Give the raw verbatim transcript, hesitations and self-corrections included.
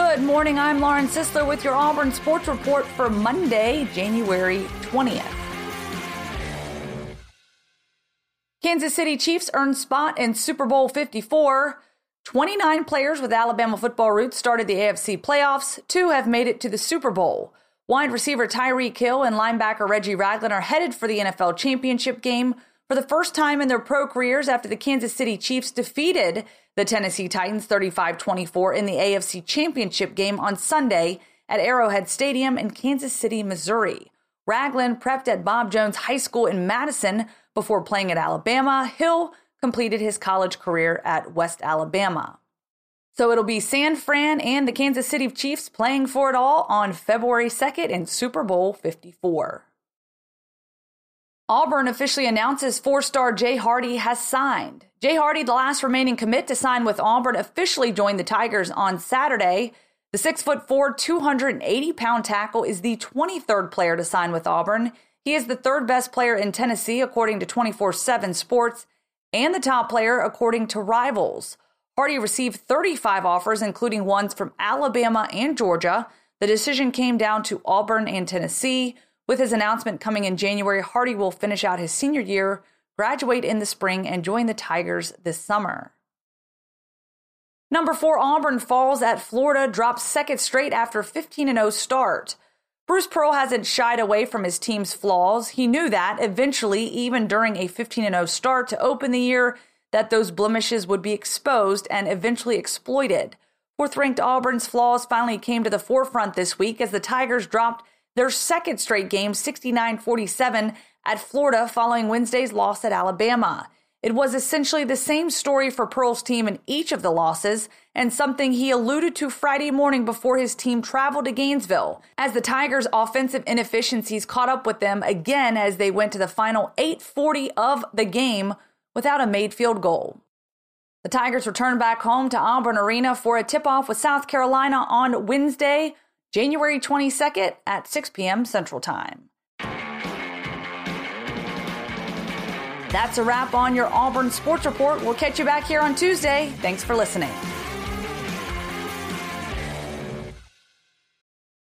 Good morning, I'm Lauren Sisler with your Auburn Sports Report for Monday, January twentieth. Kansas City Chiefs earned spot in Super Bowl fifty-four. twenty-nine players with Alabama football roots started the A F C playoffs. Two have made it to the Super Bowl. Wide receiver Tyreek Hill and linebacker Reggie Ragland are headed for the N F L championship game for the first time in their pro careers after the Kansas City Chiefs defeated the Tennessee Titans thirty-five twenty-four in the A F C championship game on Sunday at Arrowhead Stadium in Kansas City, Missouri. Ragland prepped at Bob Jones High School in Madison before playing at Alabama. Hill completed his college career at West Alabama. So it'll be San Fran and the Kansas City Chiefs playing for it all on February second in Super Bowl fifty-four. Auburn officially announces four-star Jay Hardy has signed. Jay Hardy, the last remaining commit to sign with Auburn, officially joined the Tigers on Saturday. The six foot four, two hundred eighty pound tackle is the twenty-third player to sign with Auburn. He is the third best player in Tennessee, according to twenty-four seven Sports, and the top player, according to Rivals. Hardy received thirty-five offers, including ones from Alabama and Georgia. The decision came down to Auburn and Tennessee. With his announcement coming in January, Hardy will finish out his senior year, graduate in the spring, and join the Tigers this summer. Number four, Auburn falls at Florida, drops second straight after fifteen and oh start. Bruce Pearl hasn't shied away from his team's flaws. He knew that eventually, even during a fifteen and oh start to open the year, that those blemishes would be exposed and eventually exploited. Fourth-ranked Auburn's flaws finally came to the forefront this week as the Tigers dropped their second straight game, sixty-nine forty-seven, at Florida following Wednesday's loss at Alabama. It was essentially the same story for Pearl's team in each of the losses, and something he alluded to Friday morning before his team traveled to Gainesville, as the Tigers' offensive inefficiencies caught up with them again as they went to the final eight forty of the game without a made field goal. The Tigers return back home to Auburn Arena for a tip-off with South Carolina on Wednesday, January twenty-second at six p.m. Central Time. That's a wrap on your Auburn Sports Report. We'll catch you back here on Tuesday. Thanks for listening.